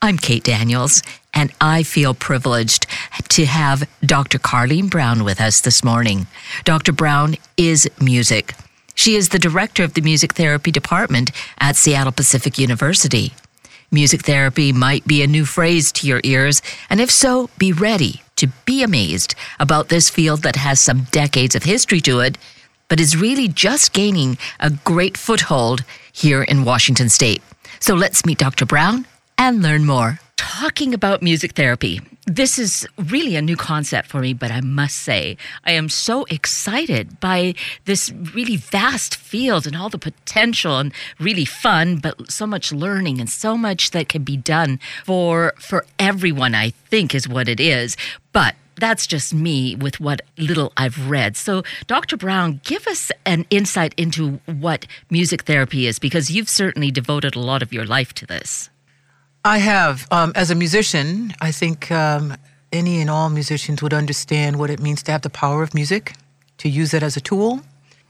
I'm Kate Daniels, and I feel privileged to have Dr. Carlene Brown with us this morning. Dr. Brown is music. She is the director of the music therapy department at Seattle Pacific University. Music therapy might be a new phrase to your ears, and if so, be ready to be amazed about this field that has some decades of history to it, but is really just gaining a great foothold here in Washington State. So let's meet Dr. Brown and learn more. Talking about music therapy, this is really a new concept for me, but I must say I am so excited by this really vast field and all the potential and really fun, but so much learning and so much that can be done for everyone, I think is what it is. But that's just me with what little I've read. So, Dr. Brown, give us an insight into what music therapy is, because you've certainly devoted a lot of your life to this. I have. As a musician, I think any and all musicians would understand what it means to have the power of music, to use it as a tool.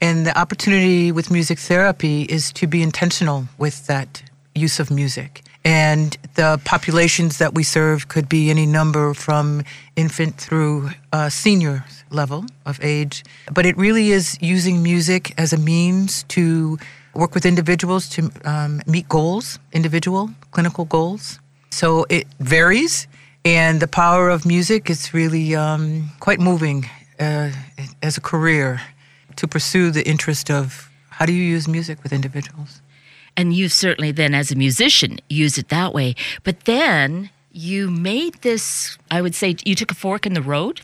And the opportunity with music therapy is to be intentional with that use of music. And the populations that we serve could be any number from infant through senior level of age. But it really is using music as a means to work with individuals to meet goals, individual clinical goals. So it varies. And the power of music is really quite moving as a career to pursue the interest of how do you use music with individuals. And you certainly then, as a musician, use it that way. But then you made this, I would say, you took a fork in the road,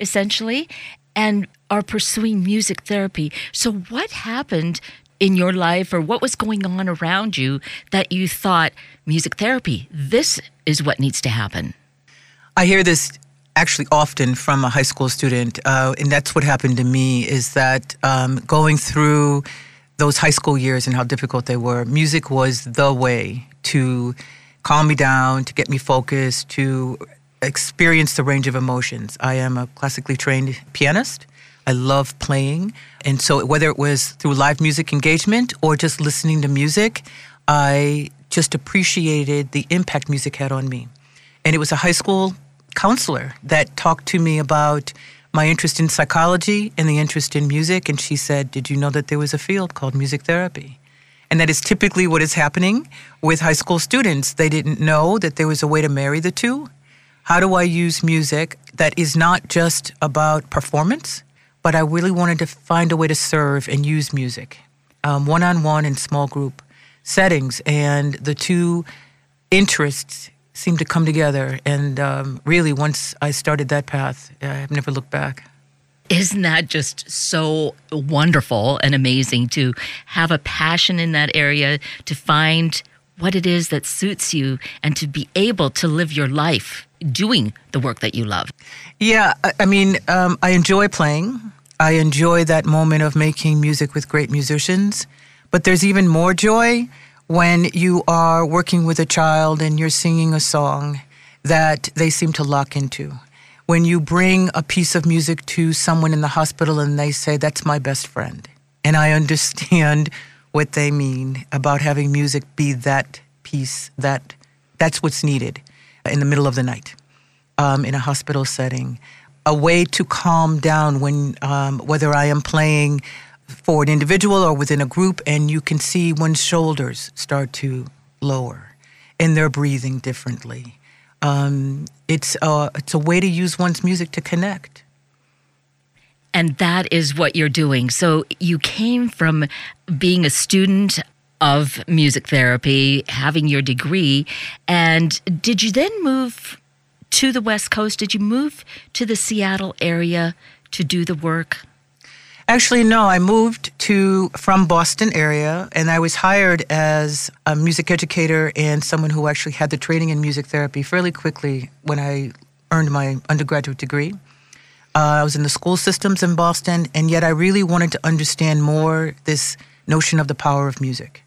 essentially, and are pursuing music therapy. So what happened in your life, or what was going on around you that you thought, music therapy, this is what needs to happen? I hear this actually often from a high school student, and that's what happened to me, is that going through those high school years and how difficult they were, music was the way to calm me down, to get me focused, to experience the range of emotions. I am a classically trained pianist. I love playing. And so whether it was through live music engagement or just listening to music, I just appreciated the impact music had on me. And it was a high school counselor that talked to me about my interest in psychology and the interest in music. And she said, did you know that there was a field called music therapy? And that is typically what is happening with high school students. They didn't know that there was a way to marry the two. How do I use music that is not just about performance, but I really wanted to find a way to serve and use music, one-on-one and small group settings. And the two interests seemed to come together. And really, once I started that path, I've never looked back. Isn't that just so wonderful and amazing to have a passion in that area, to find what it is that suits you, and to be able to live your life doing the work that you love? Yeah, I mean, I enjoy playing. I enjoy that moment of making music with great musicians. But there's even more joy when you are working with a child and you're singing a song that they seem to lock into. When you bring a piece of music to someone in the hospital and they say, that's my best friend. And I understand what they mean about having music be that piece, that's what's needed in the middle of the night, in a hospital setting. A way to calm down when, whether I am playing for an individual or within a group, and you can see one's shoulders start to lower and they're breathing differently. It's a way to use one's music to connect. And that is what you're doing. So you came from being a student of music therapy, having your degree, and did you then move to the West Coast? Did you move to the Seattle area to do the work? Actually, no. I moved from Boston area, and I was hired as a music educator and someone who actually had the training in music therapy fairly quickly when I earned my undergraduate degree. I was in the school systems in Boston, and yet I really wanted to understand more this notion of the power of music,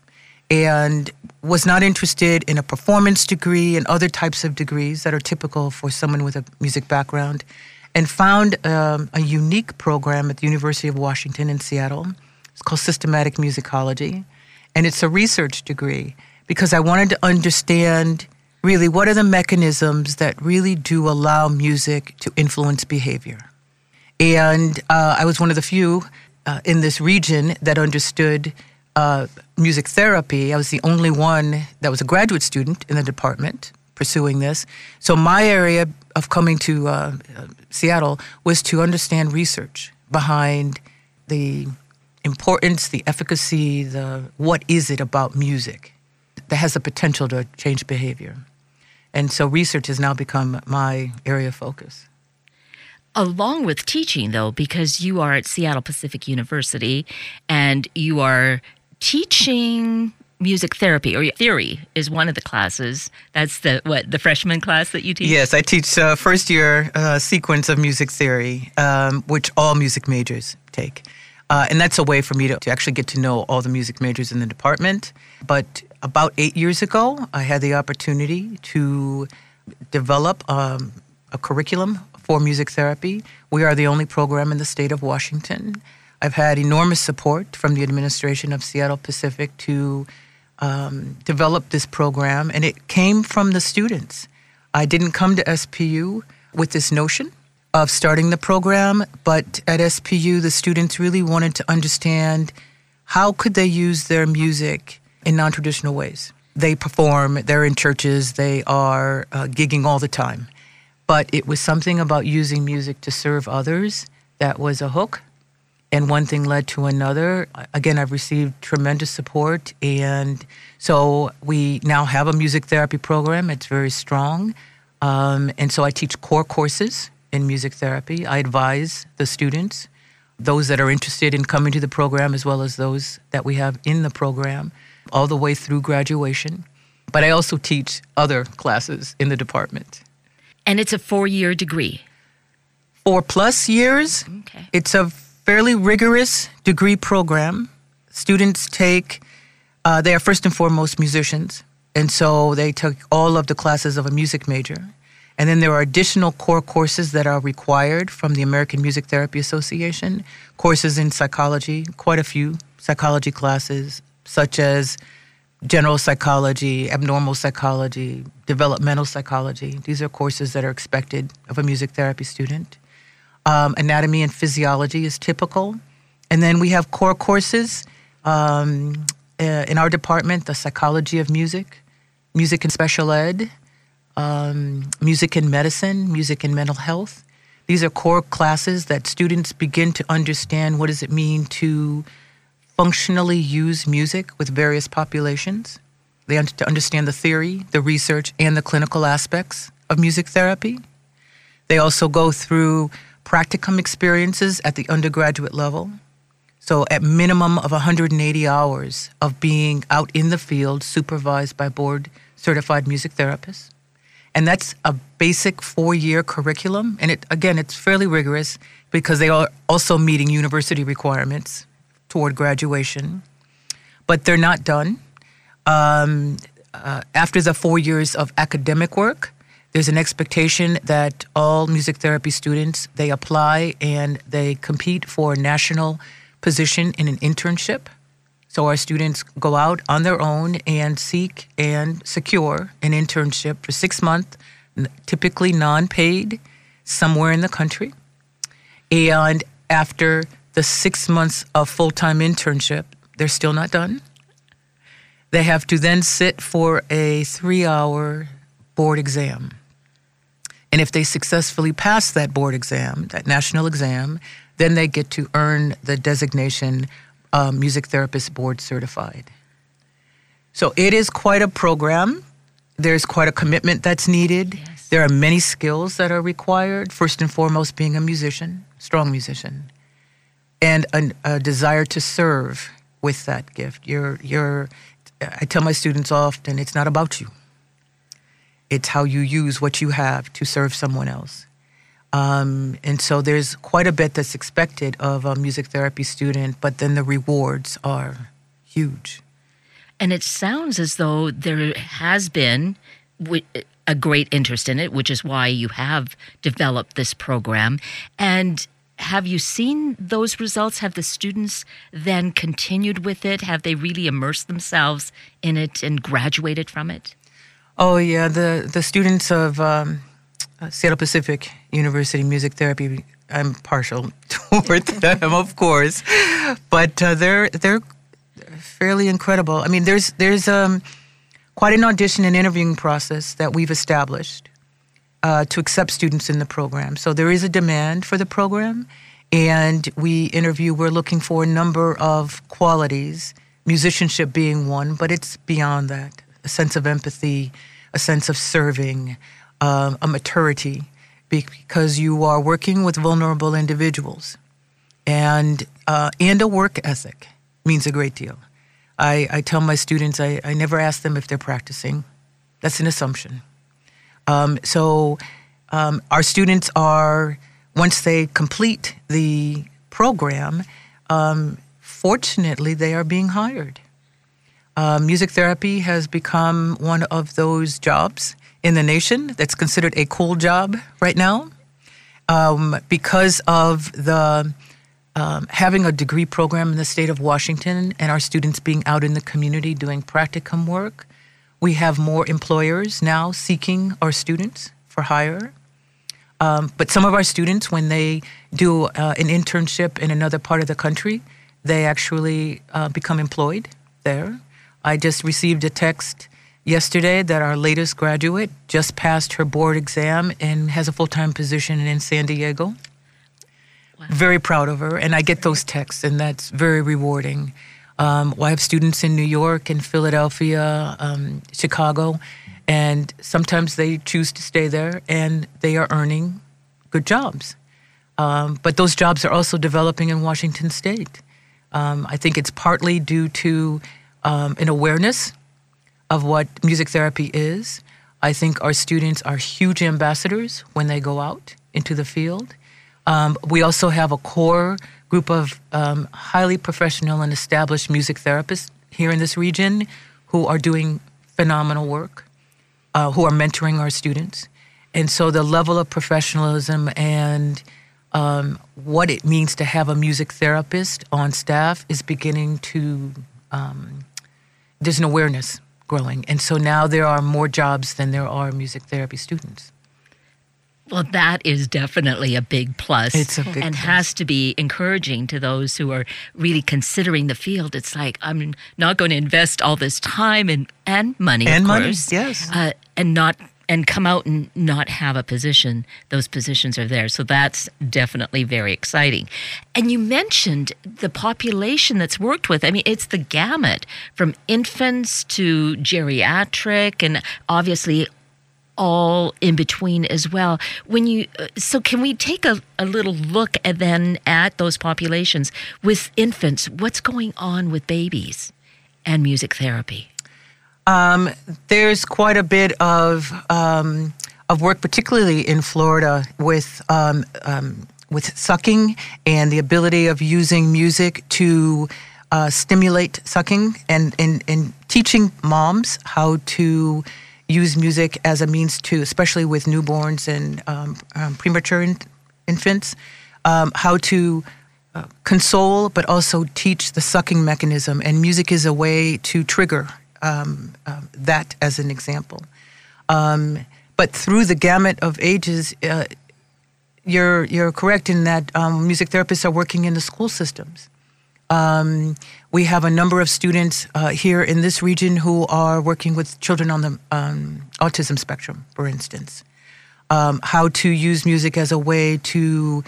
and was not interested in a performance degree and other types of degrees that are typical for someone with a music background, and found a unique program at the University of Washington in Seattle. It's called Systematic Musicology, and it's a research degree because I wanted to understand really, what are the mechanisms that really do allow music to influence behavior? And I was one of the few in this region that understood music therapy. I was the only one that was a graduate student in the department pursuing this. So my area of coming to Seattle was to understand research behind the importance, the efficacy, the what is it about music that has the potential to change behavior. And so research has now become my area of focus. Along with teaching, though, because you are at Seattle Pacific University and you are teaching music therapy, or theory is one of the classes. That's the freshman class that you teach? Yes, I teach first-year sequence of music theory, which all music majors take. And that's a way for me to actually get to know all the music majors in the department. But about 8 years ago, I had the opportunity to develop a curriculum for music therapy. We are the only program in the state of Washington. I've had enormous support from the administration of Seattle Pacific to develop this program, and it came from the students. I didn't come to SPU with this notion of starting the program, but at SPU, the students really wanted to understand how could they use their music in non-traditional ways. They perform, they're in churches, they are gigging all the time. But it was something about using music to serve others that was a hook, and one thing led to another. Again, I've received tremendous support, and so we now have a music therapy program. It's very strong, and so I teach core courses in music therapy. I advise the students, those that are interested in coming to the program as well as those that we have in the program, all the way through graduation. But I also teach other classes in the department. And it's a 4-year degree? 4+ years. Okay. It's a fairly rigorous degree program. Students take, they are first and foremost musicians. And so they take all of the classes of a music major. And then there are additional core courses that are required from the American Music Therapy Association, courses in psychology, quite a few psychology classes, such as general psychology, abnormal psychology, developmental psychology. These are courses that are expected of a music therapy student. Anatomy and physiology is typical. And then we have core courses in our department, the psychology of music, music and special ed, music and medicine, music and mental health. These are core classes that students begin to understand what does it mean to functionally use music with various populations. They have to understand the theory, the research, and the clinical aspects of music therapy. They also go through practicum experiences at the undergraduate level. So at minimum of 180 hours of being out in the field supervised by board-certified music therapists. And that's a basic 4-year curriculum. And it's fairly rigorous because they are also meeting university requirements toward graduation, but they're not done. After the 4 years of academic work, there's an expectation that all music therapy students, they apply and they compete for a national position in an internship. So our students go out on their own and seek and secure an internship for 6 months, typically non-paid, somewhere in the country. And after the 6 months of full-time internship, they're still not done. They have to then sit for a 3-hour board exam. And if they successfully pass that board exam, that national exam, then they get to earn the designation music therapist board certified. So it is quite a program. There's quite a commitment that's needed. Yes. There are many skills that are required, first and foremost being a musician, strong musician, and a desire to serve with that gift. I tell my students often, it's not about you. It's how you use what you have to serve someone else. And so there's quite a bit that's expected of a music therapy student, but then the rewards are huge. And it sounds as though there has been a great interest in it, which is why you have developed this program. And have you seen those results? Have the students then continued with it? Have they really immersed themselves in it and graduated from it? Oh, yeah. The students of Seattle Pacific University Music Therapy, I'm partial toward them, of course, but they're fairly incredible. I mean, there's quite an audition and interviewing process that we've established to accept students in the program. So there is a demand for the program, and we're looking for a number of qualities, musicianship being one, but it's beyond that. A sense of empathy, a sense of serving, a maturity, because you are working with vulnerable individuals, and a work ethic means a great deal. I tell my students I never ask them if they're practicing. That's an assumption. So our students are, once they complete the program, fortunately they are being hired. Music therapy has become one of those jobs in the nation that's considered a cool job right now because of the having a degree program in the state of Washington and our students being out in the community doing practicum work. We have more employers now seeking our students for hire. But some of our students, when they do an internship in another part of the country, they actually become employed there. I just received a text yesterday that our latest graduate just passed her board exam and has a full-time position in San Diego. Wow. Very proud of her. And I get those texts, and that's very rewarding. I have students in New York and Philadelphia, Chicago, and sometimes they choose to stay there, and they are earning good jobs. But those jobs are also developing in Washington State. I think it's partly due to an awareness of what music therapy is. I think our students are huge ambassadors when they go out into the field. We also have a core group of highly professional and established music therapists here in this region who are doing phenomenal work, who are mentoring our students. And so the level of professionalism and what it means to have a music therapist on staff is beginning to, there's an awareness growing. And so now there are more jobs than there are music therapy students. Well, that is definitely a big plus. It's a big plus. Has to be encouraging to those who are really considering the field. It's like, I'm not going to invest all this time and money, and of course. And money, yes. And come out and not have a position. Those positions are there. So that's definitely very exciting. And you mentioned the population that's worked with. I mean, it's the gamut from infants to geriatric and obviously all in between as well. So can we take a little look at those populations? With infants, what's going on with babies and music therapy? There's quite a bit of work, particularly in Florida, with sucking and the ability of using music to stimulate sucking and teaching moms how to use music as a means to, especially with newborns and premature infants, how to console but also teach the sucking mechanism. And music is a way to trigger that as an example. But through the gamut of ages, you're correct in that music therapists are working in the school systems. We have a number of students here in this region who are working with children on the autism spectrum, for instance. How to use music as a way to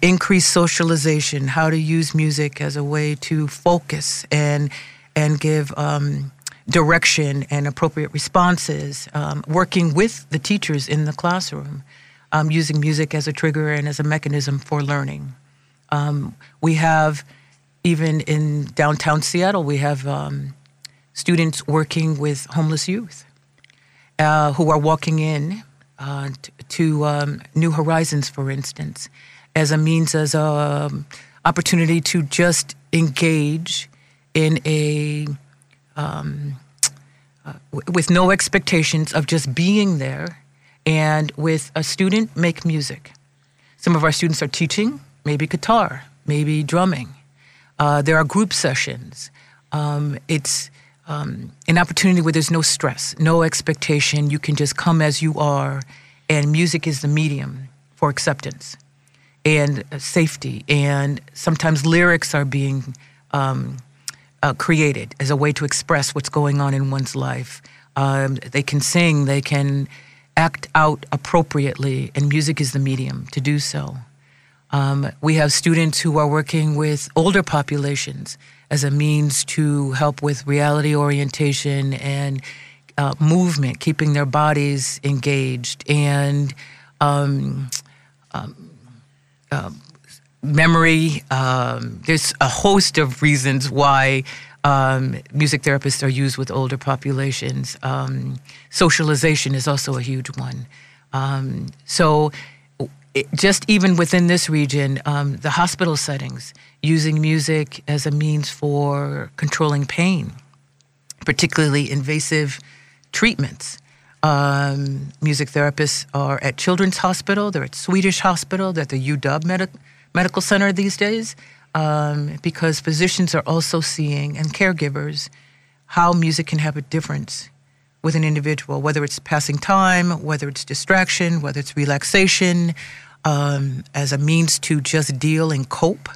increase socialization, how to use music as a way to focus and give direction and appropriate responses, working with the teachers in the classroom, using music as a trigger and as a mechanism for learning. We have, even in downtown Seattle, we have students working with homeless youth who are walking in to New Horizons, for instance, as a opportunity to just engage in a with no expectations of just being there, and with a student make music. Some of our students are teaching, maybe guitar, maybe drumming. There are group sessions. It's an opportunity where there's no stress, no expectation. You can just come as you are, and music is the medium for acceptance and safety. And sometimes lyrics are being created as a way to express what's going on in one's life. They can sing, they can act out appropriately, and music is the medium to do so. We have students who are working with older populations as a means to help with reality orientation and movement, keeping their bodies engaged, and memory. There's a host of reasons why music therapists are used with older populations. Socialization is also a huge one. Just even within this region, the hospital settings, using music as a means for controlling pain, particularly invasive treatments. Music therapists are at Children's Hospital, they're at Swedish Hospital, they're at the UW Medical Center these days, because physicians are also seeing, and caregivers, how music can have a difference with an individual, whether it's passing time, whether it's distraction, whether it's relaxation, as a means to just deal and cope.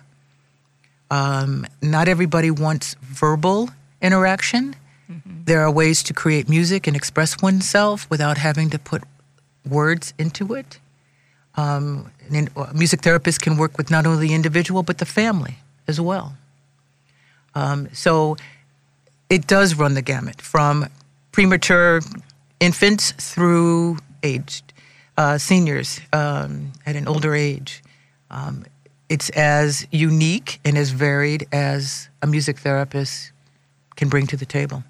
Not everybody wants verbal interaction. Mm-hmm. There are ways to create music and express oneself without having to put words into it. And music therapists can work with not only the individual, but the family as well. So it does run the gamut from premature infants through aged seniors at an older age. It's as unique and as varied as a music therapist can bring to the table.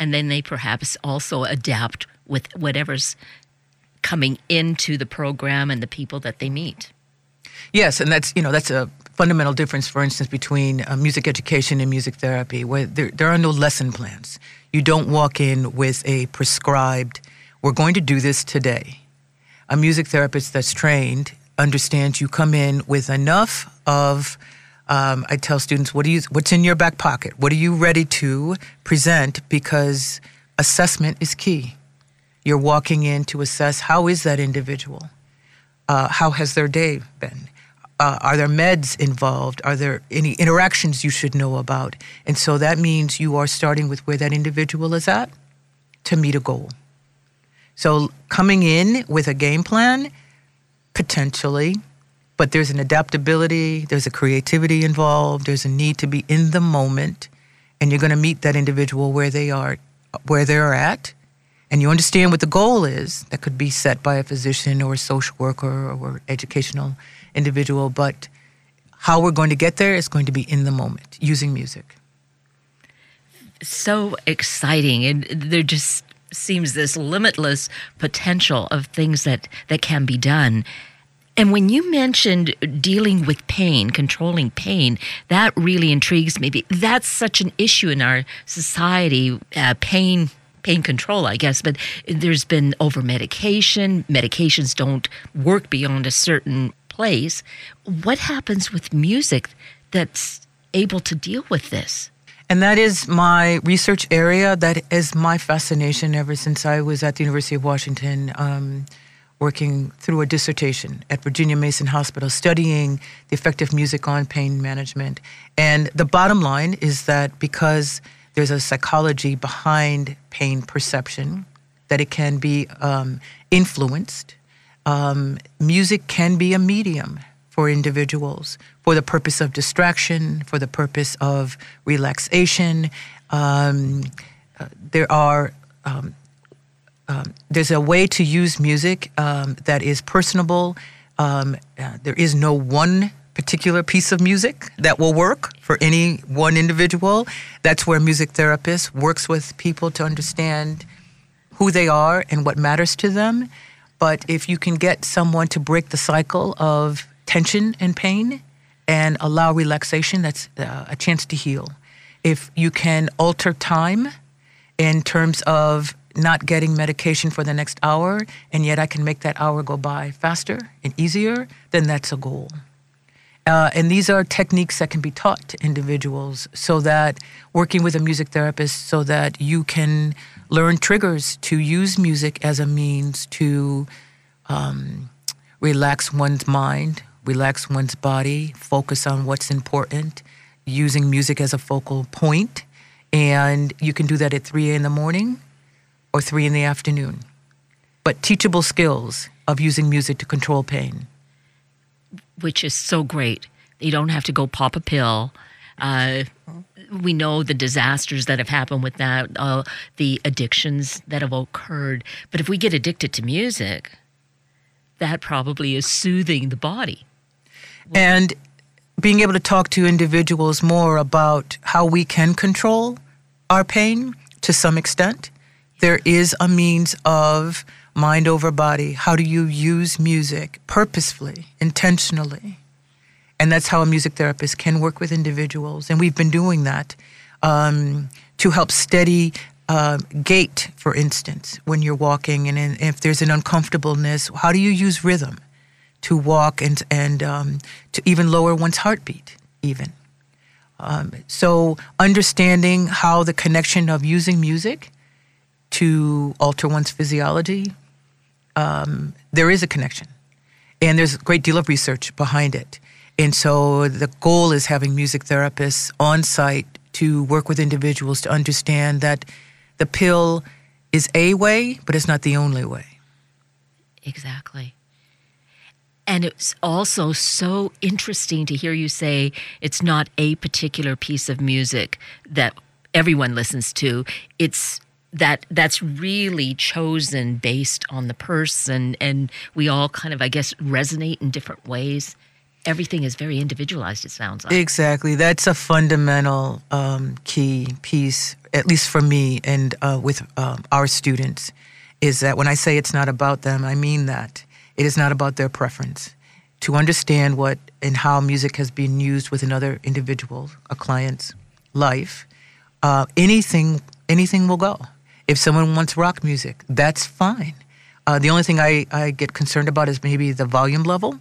And then they perhaps also adapt with whatever's coming into the program and the people that they meet. Yes, and that's a fundamental difference, for instance, between music education and music therapy, where there are no lesson plans. You don't walk in with a prescribed, we're going to do this today. A music therapist that's trained understands you come in with enough of, I tell students, what's in your back pocket? What are you ready to present? Because assessment is key. You're walking in to assess, how is that individual? How has their day been? Are there meds involved? Are there any interactions you should know about? And so that means you are starting with where that individual is at to meet a goal. So coming in with a game plan, potentially, but there's an adaptability, there's a creativity involved, there's a need to be in the moment, and you're going to meet that individual where they're at, and you understand what the goal is that could be set by a physician or a social worker or educational individual, but how we're going to get there is going to be in the moment, using music. So exciting. And there just seems this limitless potential of things that can be done. And when you mentioned dealing with pain, controlling pain, that really intrigues me. That's such an issue in our society, pain control, I guess, but there's been over-medication. Medications don't work beyond a certain place. What happens with music that's able to deal with this? And that is my research area. That is my fascination ever since I was at the University of Washington, working through a dissertation at Virginia Mason Hospital, studying the effect of music on pain management. And the bottom line is that because there's a psychology behind pain perception, that it can be influenced. Music can be a medium for individuals for the purpose of distraction, for the purpose of relaxation. There's a way to use music that is personable. There is no one particular piece of music that will work for any one individual. That's where music therapist works with people to understand who they are and what matters to them. But if you can get someone to break the cycle of tension and pain and allow relaxation, that's a chance to heal. If you can alter time in terms of not getting medication for the next hour, and yet I can make that hour go by faster and easier, then that's a goal. And these are techniques that can be taught to individuals so that working with a music therapist so that you can learn triggers to use music as a means to relax one's mind, relax one's body, focus on what's important, using music as a focal point. And you can do that at 3 in the morning or 3 in the afternoon. But teachable skills of using music to control pain. Which is so great. You don't have to go pop a pill. We know the disasters that have happened with that, the addictions that have occurred. But if we get addicted to music, that probably is soothing the body. And being able to talk to individuals more about how we can control our pain to some extent. There is a means of mind over body. How do you use music purposefully, intentionally? And that's how a music therapist can work with individuals. And we've been doing that to help steady gait, for instance, when you're walking. And if there's an uncomfortableness, how do you use rhythm to walk and to even lower one's heartbeat even? So understanding how the connection of using music to alter one's physiology, there is a connection. And there's a great deal of research behind it. And so the goal is having music therapists on site to work with individuals to understand that the pill is a way, but it's not the only way. Exactly. And it's also so interesting to hear you say it's not a particular piece of music that everyone listens to. It's that's really chosen based on the person, and we all kind of, I guess, resonate in different ways. Everything is very individualized, it sounds like. Exactly. That's a fundamental key piece, at least for me and with our students, is that when I say it's not about them, I mean that. It is not about their preference. To understand what and how music has been used with another individual, a client's life, anything will go. If someone wants rock music, that's fine. The only thing I get concerned about is maybe the volume level.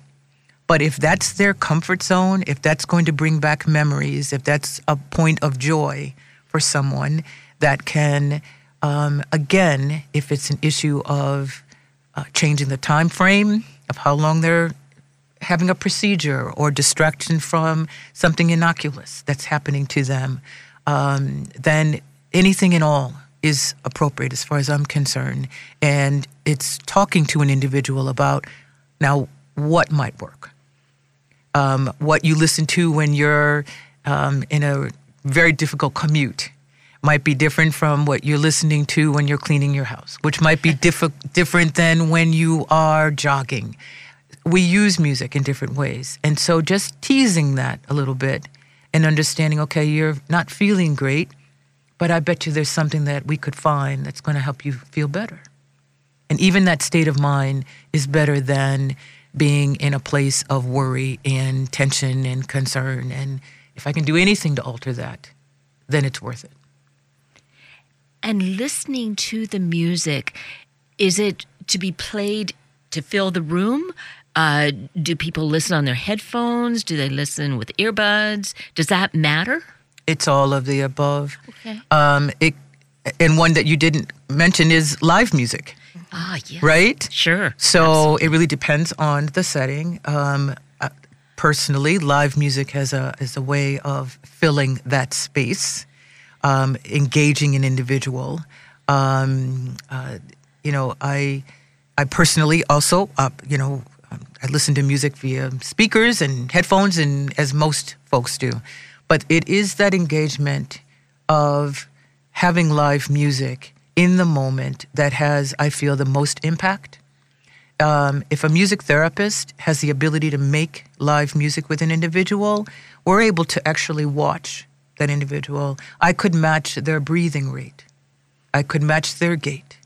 But if that's their comfort zone, if that's going to bring back memories, if that's a point of joy for someone that can, again, if it's an issue of changing the time frame of how long they're having a procedure or distraction from something innocuous that's happening to them, then anything and all is appropriate as far as I'm concerned. And it's talking to an individual about, now, what might work? What you listen to when you're in a very difficult commute might be different from what you're listening to when you're cleaning your house, which might be different than when you are jogging. We use music in different ways. And so just teasing that a little bit and understanding, okay, you're not feeling great, but I bet you there's something that we could find that's going to help you feel better. And even that state of mind is better than being in a place of worry and tension and concern. And if I can do anything to alter that, then it's worth it. And listening to the music, is it to be played to fill the room? Do people listen on their headphones? Do they listen with earbuds? Does that matter? It's all of the above. Okay. And one that you didn't mention is live music. Ah, yeah. Right? Sure. So Absolutely. It really depends on the setting. Personally, live music is a way of filling that space, engaging an individual. I personally also, I listen to music via speakers and headphones, and as most folks do. But it is that engagement of having live music in the moment that has, I feel, the most impact. If a music therapist has the ability to make live music with an individual, we're able to actually watch that individual. I could match their breathing rate. I could match their gait.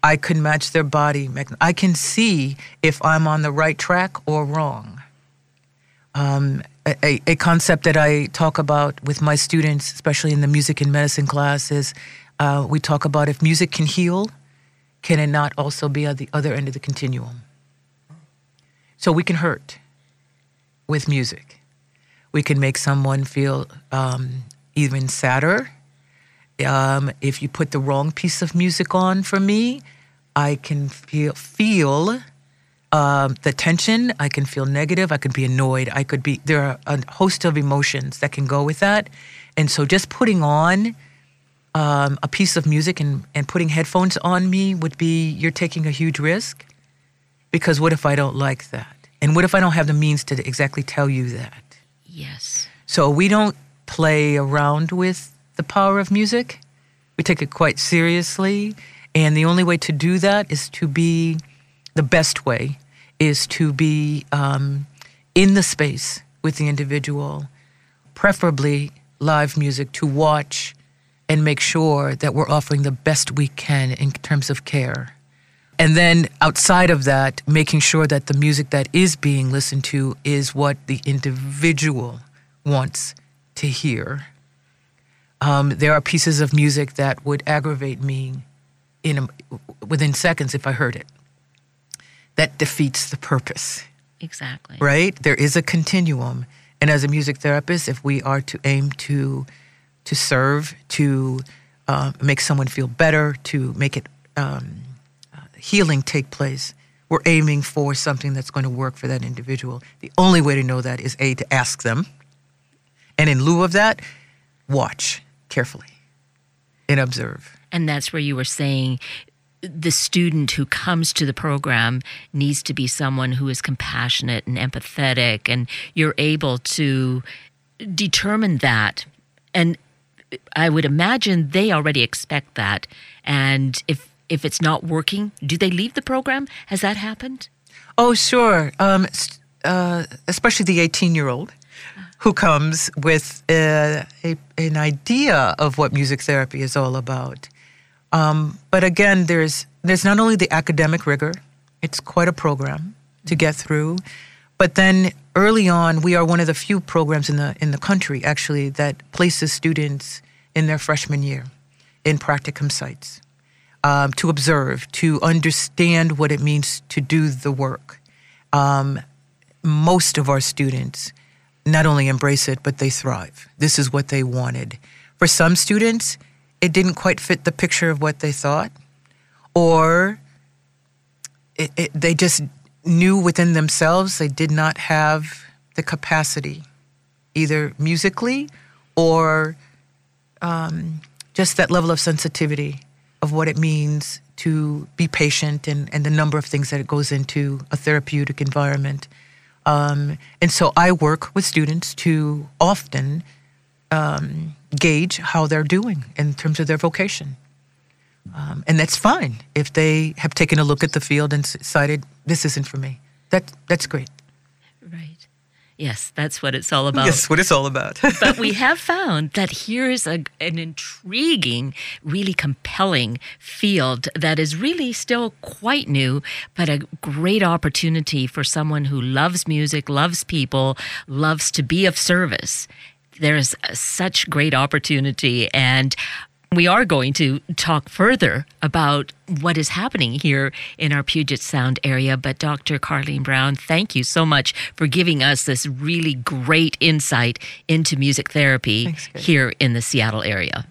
I could match their body. I can see if I'm on the right track or wrong. A concept that I talk about with my students, especially in the music and medicine class, is we talk about if music can heal, can it not also be at the other end of the continuum? So we can hurt with music. We can make someone feel even sadder. If you put the wrong piece of music on for me, I can feel the tension. I can feel negative. I could be annoyed. There are a host of emotions that can go with that. And so just putting on a piece of music and putting headphones on me would be, you're taking a huge risk, because what if I don't like that? And what if I don't have the means to exactly tell you that? Yes. So we don't play around with the power of music. We take it quite seriously. And the only way to do that is to be, the best way is to be in the space with the individual, preferably live music, to watch and make sure that we're offering the best we can in terms of care. And then outside of that, making sure that the music that is being listened to is what the individual wants to hear. There are pieces of music that would aggravate me within seconds if I heard it. That defeats the purpose. Exactly. Right? There is a continuum. And as a music therapist, if we are to aim to serve, to make someone feel better, to make it healing take place, we're aiming for something that's going to work for that individual. The only way to know that is, A, to ask them. And in lieu of that, watch carefully and observe. And that's where you were saying the student who comes to the program needs to be someone who is compassionate and empathetic, and you're able to determine that. And I would imagine they already expect that. And if it's not working, do they leave the program? Has that happened? Oh, sure. Especially the 18-year-old who comes with an idea of what music therapy is all about. But again, there's not only the academic rigor, it's quite a program to get through. But then early on, we are one of the few programs in the country, actually, that places students in their freshman year in practicum sites. To observe, to understand what it means to do the work. Most of our students not only embrace it, but they thrive. This is what they wanted. For some students, it didn't quite fit the picture of what they thought, or they just knew within themselves they did not have the capacity, either musically or just that level of sensitivity of what it means to be patient and the number of things that it goes into a therapeutic environment. And so I work with students to often gauge how they're doing in terms of their vocation. And that's fine if they have taken a look at the field and decided, this isn't for me. That's great. Right. Yes, that's what it's all about. Yes, what it's all about. But we have found that here is an intriguing, really compelling field that is really still quite new, but a great opportunity for someone who loves music, loves people, loves to be of service. There's such great opportunity, and we are going to talk further about what is happening here in our Puget Sound area. But Dr. Carlene Brown, thank you so much for giving us this really great insight into music therapy here in the Seattle area.